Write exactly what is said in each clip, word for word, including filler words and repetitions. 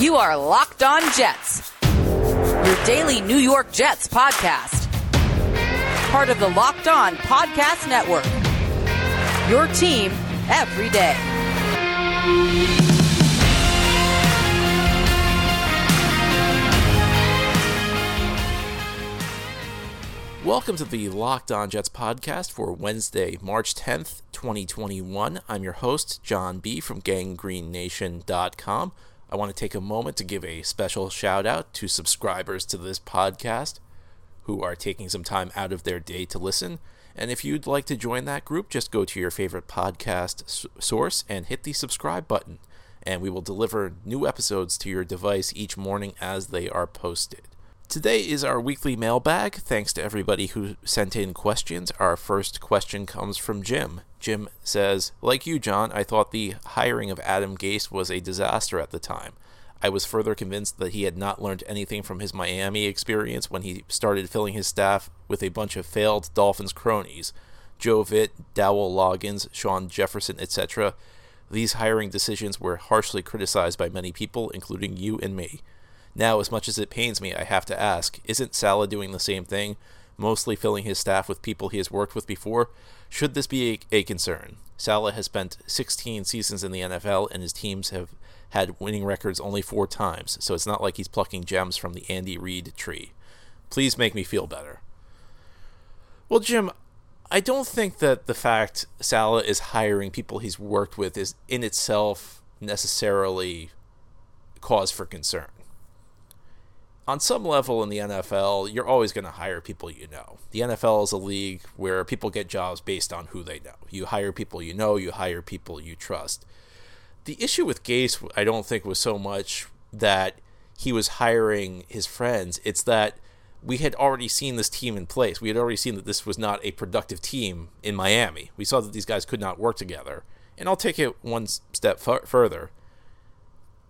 You are Locked On Jets, your daily New York Jets podcast. Part of the Locked On Podcast Network, your team every day. Welcome to the Locked On Jets podcast for Wednesday, March tenth, twenty twenty-one. I'm your host, John B. from gang green nation dot com. I want to take a moment to give a special shout out to subscribers to this podcast who are taking some time out of their day to listen. And if you'd like to join that group, just go to your favorite podcast s- source and hit the subscribe button. And we will deliver new episodes to your device each morning as they are posted. Today is our weekly mailbag. Thanks to everybody who sent in questions. Our first question comes from Jim. Jim says, like you, John, I thought the hiring of Adam Gase was a disaster at the time. I was further convinced that he had not learned anything from his Miami experience when he started filling his staff with a bunch of failed Dolphins cronies. Joe Vitt, Dowell Loggins, Shawn Jefferson, et cetera. These hiring decisions were harshly criticized by many people, including you and me. Now, as much as it pains me, I have to ask, isn't Salah doing the same thing, mostly filling his staff with people he has worked with before? Should this be a, a concern? Salah has spent sixteen seasons in the N F L, and his teams have had winning records only four times, so it's not like he's plucking gems from the Andy Reid tree. Please make me feel better. Well, Jim, I don't think that the fact Salah is hiring people he's worked with is in itself necessarily cause for concern. On some level in the N F L, you're always going to hire people you know. The N F L is a league where people get jobs based on who they know. You hire people you know, you hire people you trust. The issue with Gase, I don't think, was so much that he was hiring his friends. It's that we had already seen this team in place. We had already seen that this was not a productive team in Miami. We saw that these guys could not work together. And I'll take it one step fu- further.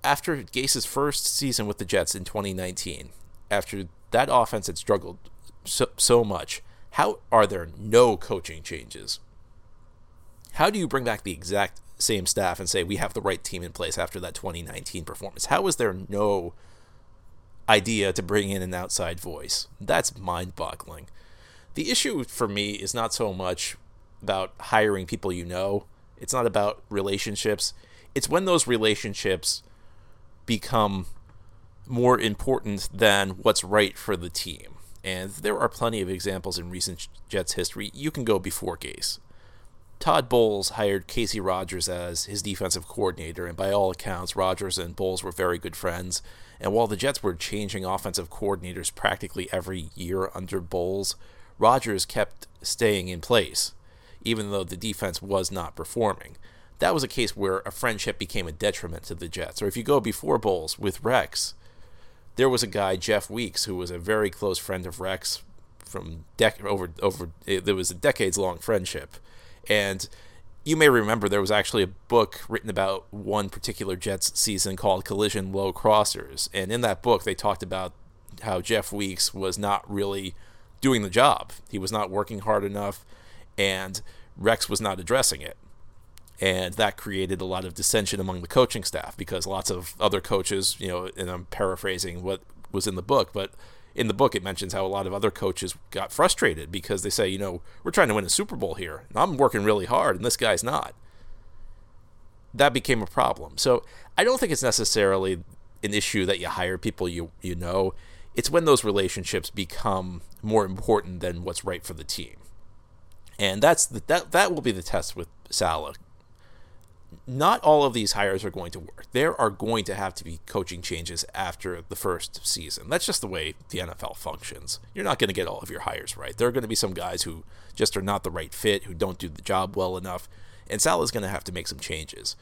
After Gase's first season with the Jets in twenty nineteen, after that offense had struggled so, so much, how are there no coaching changes? How do you bring back the exact same staff and say we have the right team in place after that twenty nineteen performance? How is there no idea to bring in an outside voice? That's mind-boggling. The issue for me is not so much about hiring people you know. It's not about relationships. It's when those relationships become more important than what's right for the team. And there are plenty of examples in recent Jets history. You can go before Gase. Todd Bowles hired Casey Rogers as his defensive coordinator, and by all accounts, Rogers and Bowles were very good friends. And while the Jets were changing offensive coordinators practically every year under Bowles, Rogers kept staying in place, even though the defense was not performing. That was a case where a friendship became a detriment to the Jets. Or if you go before Bowles with Rex, there was a guy, Jeff Weeks, who was a very close friend of Rex from dec- over over. It, there was a decades-long friendship, and you may remember there was actually a book written about one particular Jets season called Collision Low Crossers, and in that book they talked about how Jeff Weeks was not really doing the job. He was not working hard enough, and Rex was not addressing it. And that created a lot of dissension among the coaching staff because lots of other coaches, you know, and I'm paraphrasing what was in the book, but in the book it mentions how a lot of other coaches got frustrated because they say, you know, we're trying to win a Super Bowl here, and I'm working really hard, and this guy's not. That became a problem. So I don't think it's necessarily an issue that you hire people you, you know. It's when those relationships become more important than what's right for the team. And that's the, that, that will be the test with Salah. Not all of these hires are going to work. There are going to have to be coaching changes after the first season. That's just the way the N F L functions. You're not going to get all of your hires right. There are going to be some guys who just are not the right fit, who don't do the job well enough, and Salah's going to have to make some changes.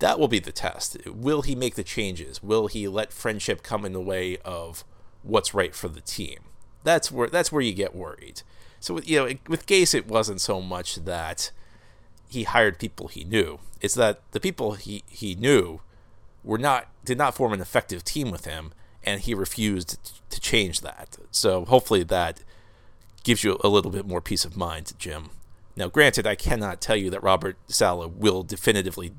That will be the test. Will he make the changes? Will he let friendship come in the way of what's right for the team? That's where that's where you get worried. So, you know, with Gase, it wasn't so much that he hired people he knew. It's that the people he, he knew were not did not form an effective team with him, and he refused to change that. So hopefully that gives you a little bit more peace of mind, Jim. Now, granted, I cannot tell you that Robert Salah will definitively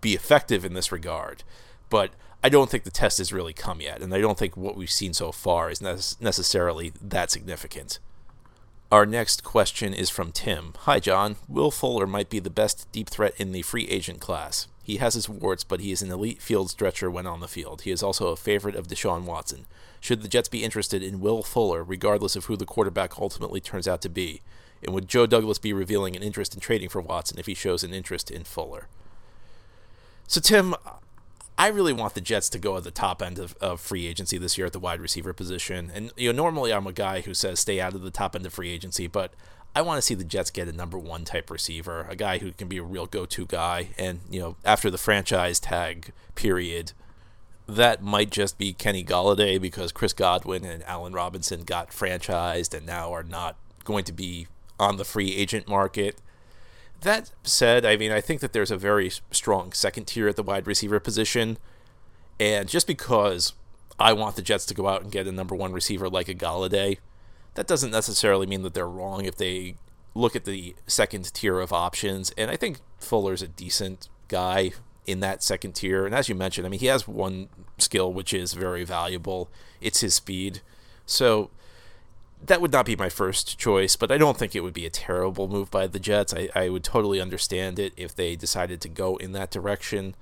be effective in this regard. but I don't think the test has really come yet, and I don't think what we've seen so far is ne- necessarily that significant. Our next question is from Tim. Hi, John. Will Fuller might be the best deep threat in the free agent class. He has his warts, but he is an elite field stretcher when on the field. He is also a favorite of Deshaun Watson. Should the Jets be interested in Will Fuller, regardless of who the quarterback ultimately turns out to be? And would Joe Douglas be revealing an interest in trading for Watson if he shows an interest in Fuller? So, Tim, I really want the Jets to go at the top end of, of free agency this year at the wide receiver position. And, you know, normally I'm a guy who says stay out of the top end of free agency, but I want to see the Jets get a number one type receiver, a guy who can be a real go-to guy. And, you know, after the franchise tag period, that might just be Kenny Golladay, because Chris Godwin and Allen Robinson got franchised and now are not going to be on the free agent market. That said, I mean, I think that there's a very strong second tier at the wide receiver position. And just because I want the Jets to go out and get a number one receiver like a Golladay, that doesn't necessarily mean that they're wrong if they look at the second tier of options. And I think Fuller's a decent guy in that second tier. And as you mentioned, I mean, he has one skill which is very valuable. It's his speed. So that would not be my first choice, but I don't think it would be a terrible move by the Jets. I, I would totally understand it if they decided to go in that direction.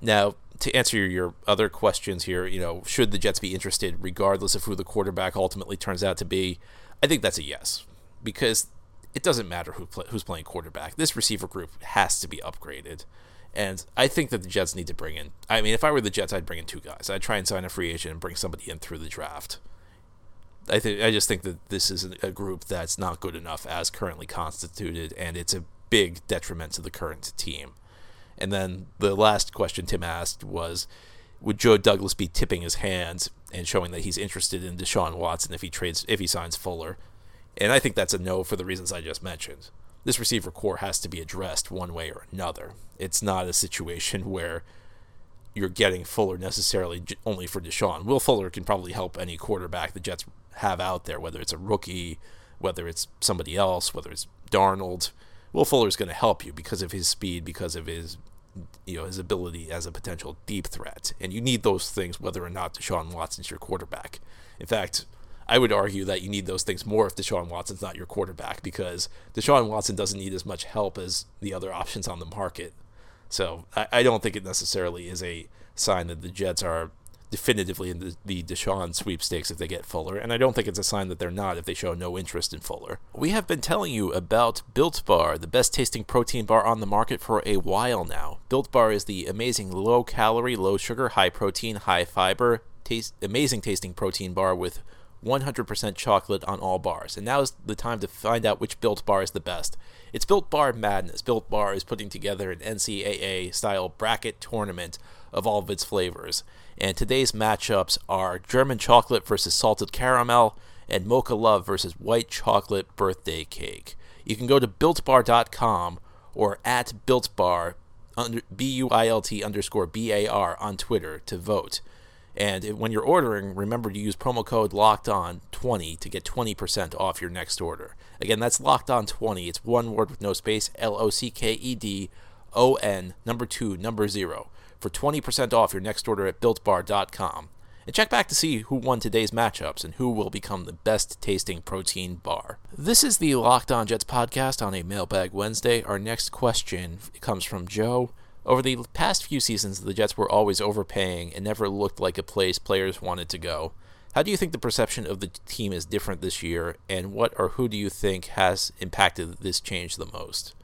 Now, to answer your other questions here, you know, should the Jets be interested regardless of who the quarterback ultimately turns out to be? I think that's a yes, because it doesn't matter who play, who's playing quarterback. This receiver group has to be upgraded, and I think that the Jets need to bring in... I mean, if I were the Jets, I'd bring in two guys. I'd try and sign a free agent and bring somebody in through the draft. I think I just think that this is a group that's not good enough as currently constituted, and it's a big detriment to the current team. And then the last question Tim asked was, would Joe Douglas be tipping his hands and showing that he's interested in Deshaun Watson if he trades if he signs Fuller? And I think that's a no for the reasons I just mentioned. This receiver core has to be addressed one way or another. It's not a situation where you're getting Fuller necessarily only for Deshaun. Will Fuller can probably help any quarterback the Jets have out there, whether it's a rookie, whether it's somebody else, whether it's Darnold. Will Fuller's going to help you because of his speed, because of his, you know, his ability as a potential deep threat. And you need those things whether or not Deshaun Watson's your quarterback. In fact, I would argue that you need those things more if Deshaun Watson's not your quarterback, because Deshaun Watson doesn't need as much help as the other options on the market. So I, I don't think it necessarily is a sign that the Jets are definitively in the, the Deshaun sweepstakes if they get Fuller, and I don't think it's a sign that they're not if they show no interest in Fuller. We have been telling you about Built Bar, the best tasting protein bar on the market for a while now. Built Bar is the amazing low-calorie, low-sugar, high-protein, high-fiber, taste, amazing-tasting protein bar with one hundred percent chocolate on all bars. And now is the time to find out which Built Bar is the best. It's Built Bar Madness. Built Bar is putting together an N C A A-style bracket tournament of all of its flavors. And today's matchups are German chocolate versus salted caramel, and Mocha Love versus white chocolate birthday cake. You can go to built bar dot com or at built bar, B U I L T underscore B A R on Twitter to vote. And when you're ordering, remember to use promo code locked on twenty to get twenty percent off your next order. Again, that's locked on twenty. It's one word with no space, L O C K E D O N, number two, number zero, for twenty percent off your next order at built bar dot com. And check back to see who won today's matchups and who will become the best-tasting protein bar. This is the Locked On Jets podcast on a Mailbag Wednesday. Our next question comes from Joe. Over the past few seasons, the Jets were always overpaying and never looked like a place players wanted to go. How do you think the perception of the team is different this year, and what or who do you think has impacted this change the most?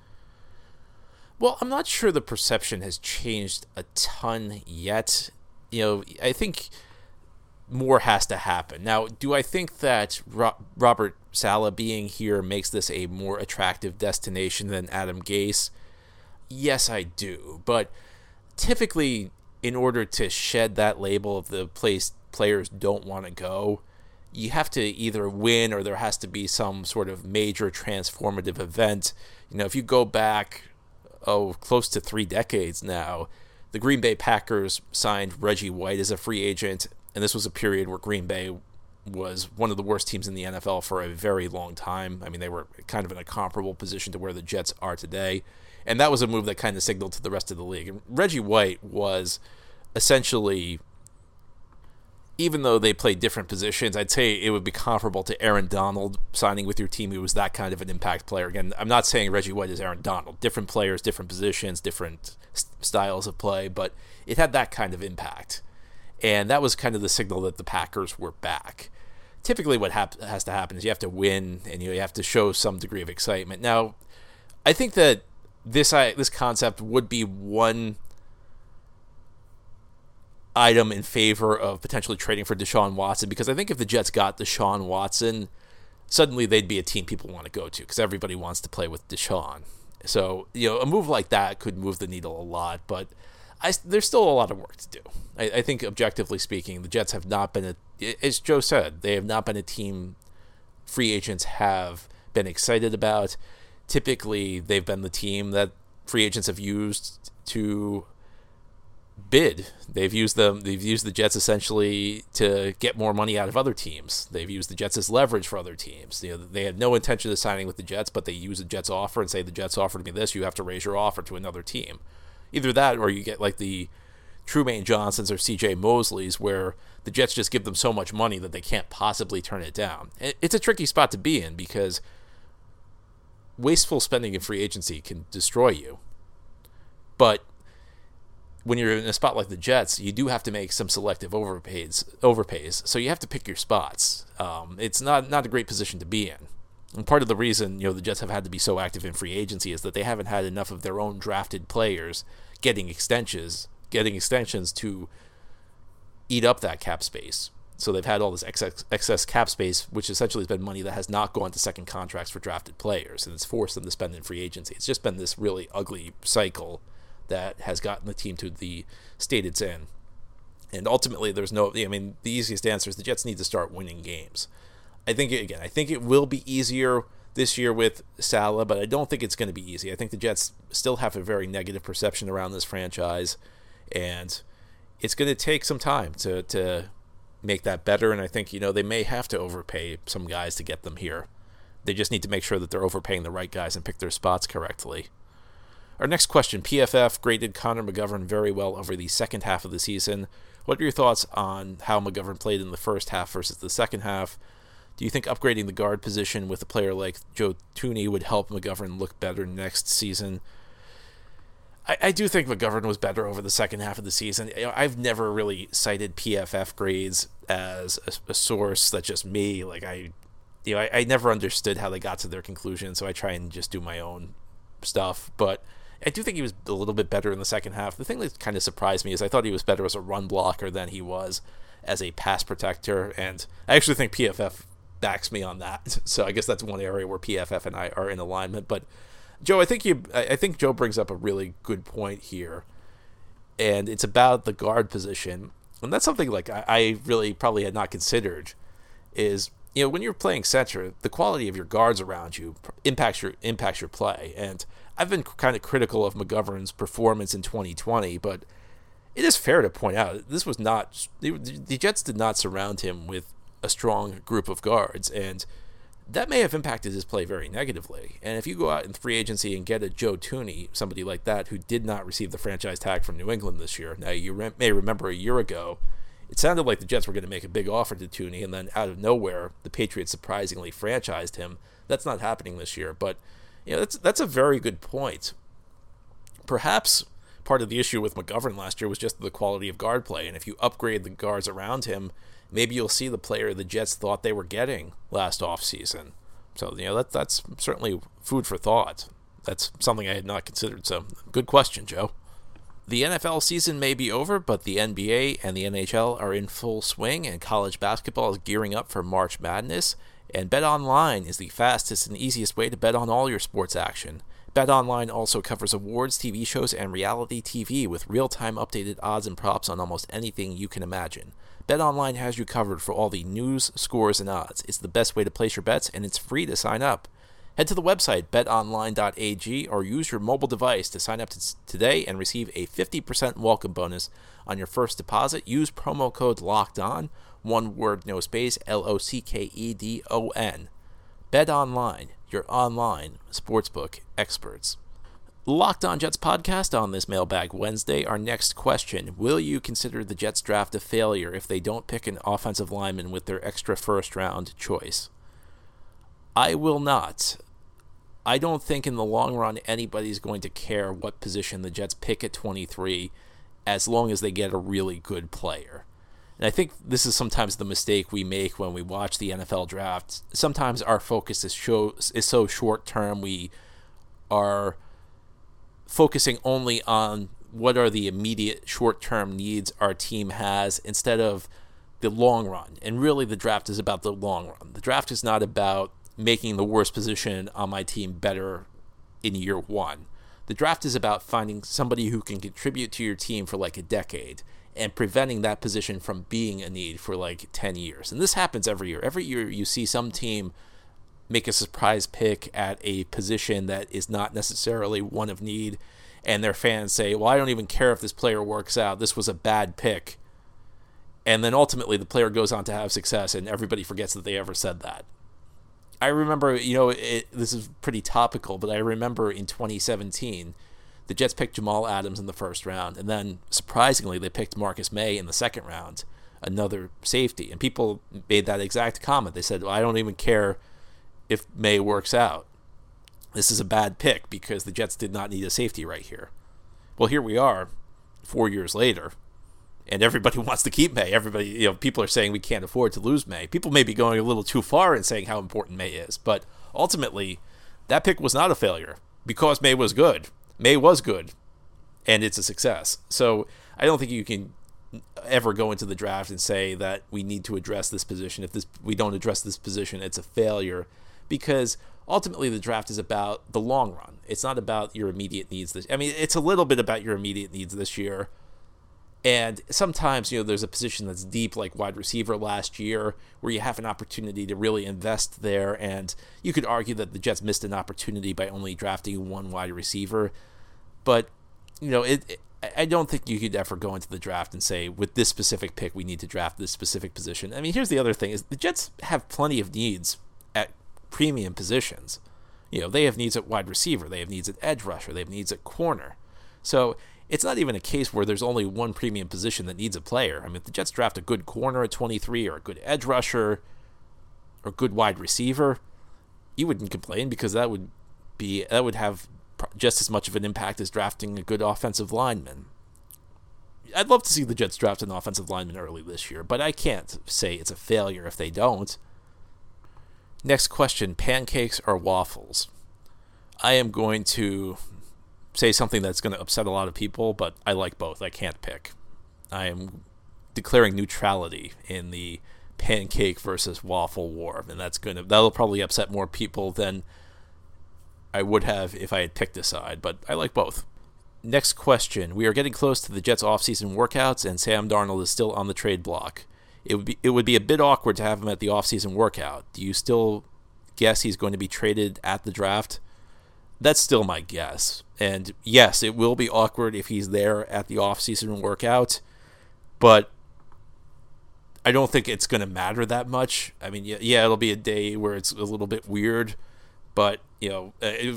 Well, I'm not sure the perception has changed a ton yet. You know, I think more has to happen. Now, do I think that Ro- Robert Salah being here makes this a more attractive destination than Adam Gase? Yes, I do, but typically in order to shed that label of the place players don't want to go, you have to either win or there has to be some sort of major transformative event. You know, if you go back, oh, close to three decades now, the Green Bay Packers signed Reggie White as a free agent, and this was a period where Green Bay was one of the worst teams in the N F L for a very long time. I mean, they were kind of in a comparable position to where the Jets are today. And that was a move that kind of signaled to the rest of the league. And Reggie White was essentially, even though they play different positions, I'd say it would be comparable to Aaron Donald signing with your team, who was that kind of an impact player. Again, I'm not saying Reggie White is Aaron Donald. Different players, different positions, different st- styles of play, but it had that kind of impact. And that was kind of the signal that the Packers were back. Typically what hap- has to happen is you have to win and you have to show some degree of excitement. Now, I think that this I, this concept would be one item in favor of potentially trading for Deshaun Watson, because I think if the Jets got Deshaun Watson, suddenly they'd be a team people want to go to because everybody wants to play with Deshaun. So, you know, a move like that could move the needle a lot, but I, there's still a lot of work to do. I, I think, objectively speaking, the Jets have not been, a, as Joe said, they have not been a team free agents have been excited about. Typically, they've been the team that free agents have used to bid. They've used them. They've used the Jets essentially to get more money out of other teams. They've used the Jets as leverage for other teams. You know, they had no intention of signing with the Jets, but they use the Jets offer and say, the Jets offered me this, you have to raise your offer to another team. Either that or you get like the Trumaine Johnsons or C J Mosley's, where the Jets just give them so much money that they can't possibly turn it down. It's a tricky spot to be in because wasteful spending in free agency can destroy you. But when you're in a spot like the Jets, you do have to make some selective overpays. Overpays, so you have to pick your spots. Um, it's not, not a great position to be in. And part of the reason, you know, the Jets have had to be so active in free agency is that they haven't had enough of their own drafted players getting extensions, getting extensions to eat up that cap space. So they've had all this excess, excess cap space, which essentially has been money that has not gone to second contracts for drafted players, and it's forced them to spend in free agency. It's just been this really ugly cycle that has gotten the team to the state it's in. And ultimately, there's no, I mean, the easiest answer is the Jets need to start winning games. I think, again, I think it will be easier this year with Salah, but I don't think it's going to be easy. I think the Jets still have a very negative perception around this franchise, and it's going to take some time to, to make that better. And I think, you know, they may have to overpay some guys to get them here. They just need to make sure that they're overpaying the right guys and pick their spots correctly. Our next question, P F F graded Connor McGovern very well over the second half of the season. What are your thoughts on how McGovern played in the first half versus the second half? Do you think upgrading the guard position with a player like Joe Thuney would help McGovern look better next season? I, I do think McGovern was better over the second half of the season. I've never really cited P F F grades as a, a source that's just me. Like I, you know, I, I never understood how they got to their conclusion, so I try and just do my own stuff, but I do think he was a little bit better in the second half. The thing that kind of surprised me is I thought he was better as a run blocker than he was as a pass protector, and I actually think P F F backs me on that. So I guess that's one area where P F F and I are in alignment. But Joe, I think you, I think Joe brings up a really good point here, and it's about the guard position, and that's something like I, I really probably had not considered is, you know, when you're playing center, the quality of your guards around you impacts your impacts your play. And I've been kind of critical of McGovern's performance in twenty twenty, but it is fair to point out this was not the, the Jets did not surround him with a strong group of guards, and that may have impacted his play very negatively. And if you go out in free agency and get a Joe Thuney, somebody like that who did not receive the franchise tag from New England this year. Now you re- may remember a year ago, it sounded like the Jets were going to make a big offer to Thuney, and then out of nowhere, the Patriots surprisingly franchised him. That's not happening this year, but you know, that's that's a very good point. Perhaps part of the issue with McGovern last year was just the quality of guard play, and if you upgrade the guards around him, maybe you'll see the player the Jets thought they were getting last offseason. So, you know, that, that's certainly food for thought. That's something I had not considered, so good question, Joe. The N F L season may be over, but the N B A and the N H L are in full swing, and college basketball is gearing up for March Madness. And BetOnline is the fastest and easiest way to bet on all your sports action. BetOnline also covers awards, T V shows, and reality T V with real-time updated odds and props on almost anything you can imagine. BetOnline has you covered for all the news, scores, and odds. It's the best way to place your bets, and it's free to sign up. Head to the website bet online dot a g or use your mobile device to sign up to today and receive a fifty percent welcome bonus on your first deposit. Use promo code LOCKEDON, one word, no space, L O C K E D O N. BetOnline, your online sportsbook experts. Locked On Jets podcast on this Mailbag Wednesday. Our next question: will you consider the Jets draft a failure if they don't pick an offensive lineman with their extra first round choice? I will not. I don't think in the long run anybody's going to care what position the Jets pick at twenty-three as long as they get a really good player. And I think this is sometimes the mistake we make when we watch the N F L draft. Sometimes our focus is, show, is so short-term, we are focusing only on what are the immediate short-term needs our team has instead of the long run. And really the draft is about the long run. The draft is not about making the worst position on my team better in year one. The draft is about finding somebody who can contribute to your team for like a decade and preventing that position from being a need for like ten years. And this happens every year. Every year you see some team make a surprise pick at a position that is not necessarily one of need, and their fans say, well, I don't even care if this player works out. This was a bad pick. And then ultimately the player goes on to have success, and everybody forgets that they ever said that. I remember, you know, it, this is pretty topical, but I remember in twenty seventeen, the Jets picked Jamal Adams in the first round, and then surprisingly they picked Marcus May in the second round, another safety. And people made that exact comment. They said, well, I don't even care if May works out. This is a bad pick because the Jets did not need a safety right here. Well, here we are four years later, and everybody wants to keep May. Everybody, you know, people are saying we can't afford to lose May. People may be going a little too far in saying how important May is, but ultimately that pick was not a failure because May was good. May was good, and it's a success. So I don't think you can ever go into the draft and say that we need to address this position. If this we don't address this position, it's a failure, because ultimately the draft is about the long run. It's not about your immediate needs. This, I mean, it's a little bit about your immediate needs this year, and sometimes, you know, there's a position that's deep like wide receiver last year where you have an opportunity to really invest there, and you could argue that the Jets missed an opportunity by only drafting one wide receiver. But, you know, it, it, I don't think you could ever go into the draft and say, with this specific pick, we need to draft this specific position. I mean, here's the other thing is the Jets have plenty of needs at premium positions. You know, they have needs at wide receiver. They have needs at edge rusher. They have needs at corner. So it's not even a case where there's only one premium position that needs a player. I mean, if the Jets draft a good corner at twenty-three or a good edge rusher or a good wide receiver, you wouldn't complain because that would be that would have just as much of an impact as drafting a good offensive lineman. I'd love to see the Jets draft an offensive lineman early this year, but I can't say it's a failure if they don't. Next question: pancakes or waffles? I am going to say something that's going to upset a lot of people, but I like both. I can't pick. I am declaring neutrality in the pancake versus waffle war, and that's going to that'll probably upset more people than I would have if I had picked a side, but I like both. Next question. We are getting close to the Jets' offseason workouts, and Sam Darnold is still on the trade block. It would be it would be a bit awkward to have him at the offseason workout. Do you still guess he's going to be traded at the draft? That's still my guess. And yes, it will be awkward if he's there at the offseason workout, but I don't think it's going to matter that much. I mean, yeah, it'll be a day where it's a little bit weird, but, you know,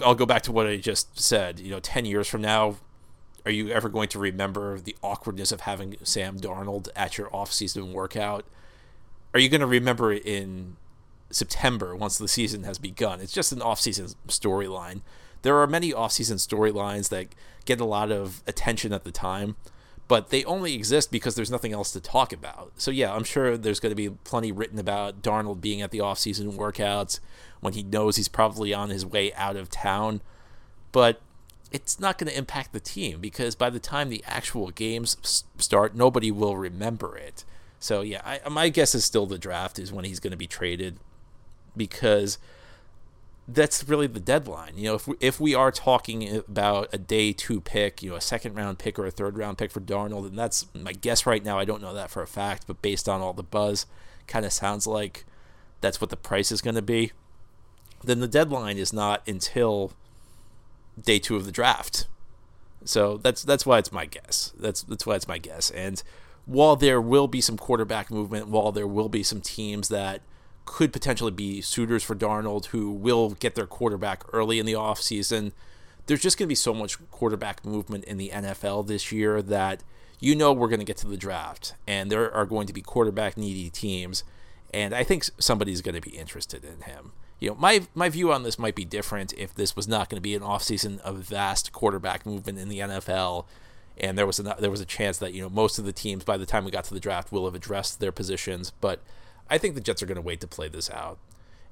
I'll go back to what I just said. You know, ten years from now, are you ever going to remember the awkwardness of having Sam Darnold at your offseason workout? Are you going to remember it in September once the season has begun? It's just an offseason storyline. There are many offseason storylines that get a lot of attention at the time, but they only exist because there's nothing else to talk about. So yeah, I'm sure there's going to be plenty written about Darnold being at the offseason workouts when he knows he's probably on his way out of town, but it's not going to impact the team because by the time the actual games start, nobody will remember it. So yeah, I, my guess is still the draft is when he's going to be traded, because that's really the deadline. You know, if we, if we are talking about a day two pick, you know, a second round pick or a third round pick for Darnold, and that's my guess right now. I don't know that for a fact, but based on all the buzz, kind of sounds like that's what the price is going to be. Then the deadline is not until day two of the draft. So that's that's why it's my guess. That's that's why it's my guess. And while there will be some quarterback movement, while there will be some teams that could potentially be suitors for Darnold who will get their quarterback early in the offseason, there's just going to be so much quarterback movement in the N F L this year that you know we're going to get to the draft, and there are going to be quarterback-needy teams, and I think somebody's going to be interested in him. You know, my my view on this might be different if this was not going to be an offseason of vast quarterback movement in the N F L, and there was a, there was a chance that, you know, most of the teams by the time we got to the draft will have addressed their positions, but I think the Jets are going to wait to play this out.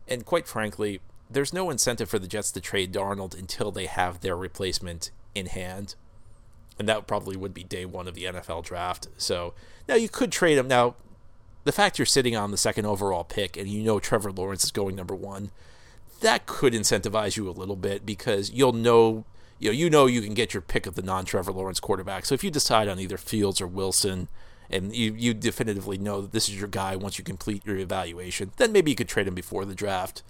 And quite frankly, there's no incentive for the Jets to trade Darnold until they have their replacement in hand. And that probably would be day one of the N F L draft. So now you could trade him. Now, the fact you're sitting on the second overall pick and you know Trevor Lawrence is going number one, that could incentivize you a little bit because you'll know you know, you know you can get your pick of the non-Trevor Lawrence quarterback. So if you decide on either Fields or Wilson and you, you definitively know that this is your guy once you complete your evaluation, then maybe you could trade him before the draft.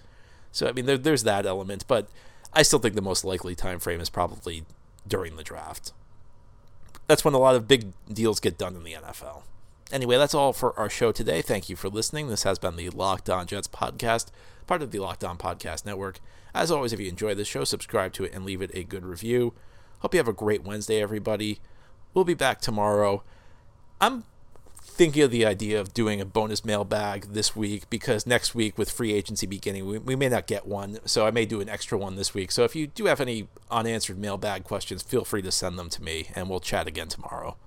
So, I mean, there, there's that element. But I still think the most likely time frame is probably during the draft. That's when a lot of big deals get done in the N F L. Anyway, that's all for our show today. Thank you for listening. This has been the Locked On Jets podcast, part of the Locked On Podcast Network. As always, if you enjoy this show, subscribe to it and leave it a good review. Hope you have a great Wednesday, everybody. We'll be back tomorrow. I'm thinking of the idea of doing a bonus mailbag this week because next week with free agency beginning, we, we may not get one, so I may do an extra one this week. So if you do have any unanswered mailbag questions, feel free to send them to me, and we'll chat again tomorrow.